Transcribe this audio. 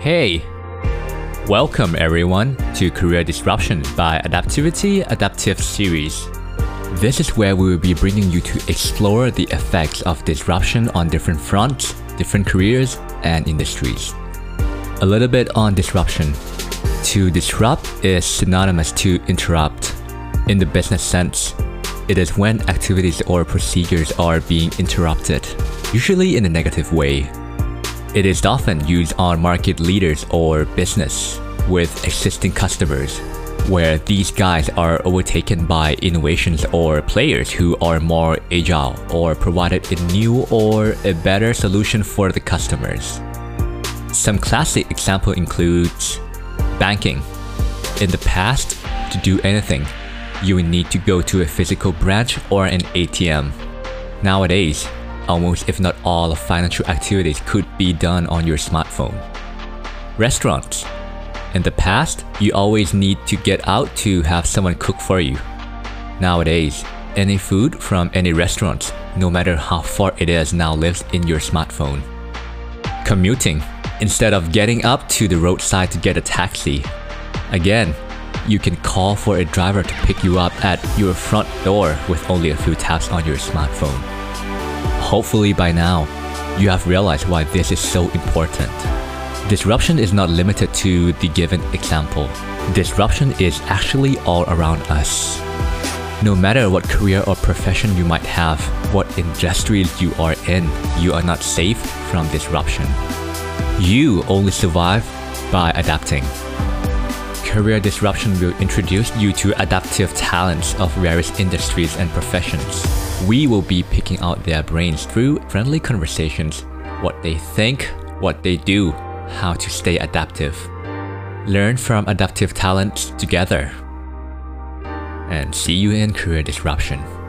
Hey! Welcome everyone to Career Disruption by Adaptivity Adaptive Series. This is where we will be bringing you to explore the effects of disruption on different fronts, different careers, and industries. A little bit on disruption. To disrupt is synonymous to interrupt. In the business sense, it is when activities or procedures are being interrupted, usually in a negative way. It is often used on market leaders or business with existing customers, where these guys are overtaken by innovations or players who are more agile or provided a new or a better solution for the customers. Some classic example includes banking. In the past, to do anything, you would need to go to a physical branch or an ATM. Nowadays, almost if not all of financial activities could be done on your smartphone. Restaurants. In the past, you always need to get out to have someone cook for you. Nowadays, any food from any restaurant, no matter how far it is, now lives in your smartphone. Commuting. Instead of getting up to the roadside to get a taxi, again, you can call for a driver to pick you up at your front door with only a few taps on your smartphone. Hopefully by now, you have realized why this is so important. Disruption is not limited to the given example. Disruption is actually all around us. No matter what career or profession you might have, what industries you are in, you are not safe from disruption. You only survive by adapting. Career disruption will introduce you to adaptive talents of various industries and professions. We will be picking out their brains through friendly conversations, what they think, what they do, how to stay adaptive. Learn from adaptive talents together. And see you in Career Disruption.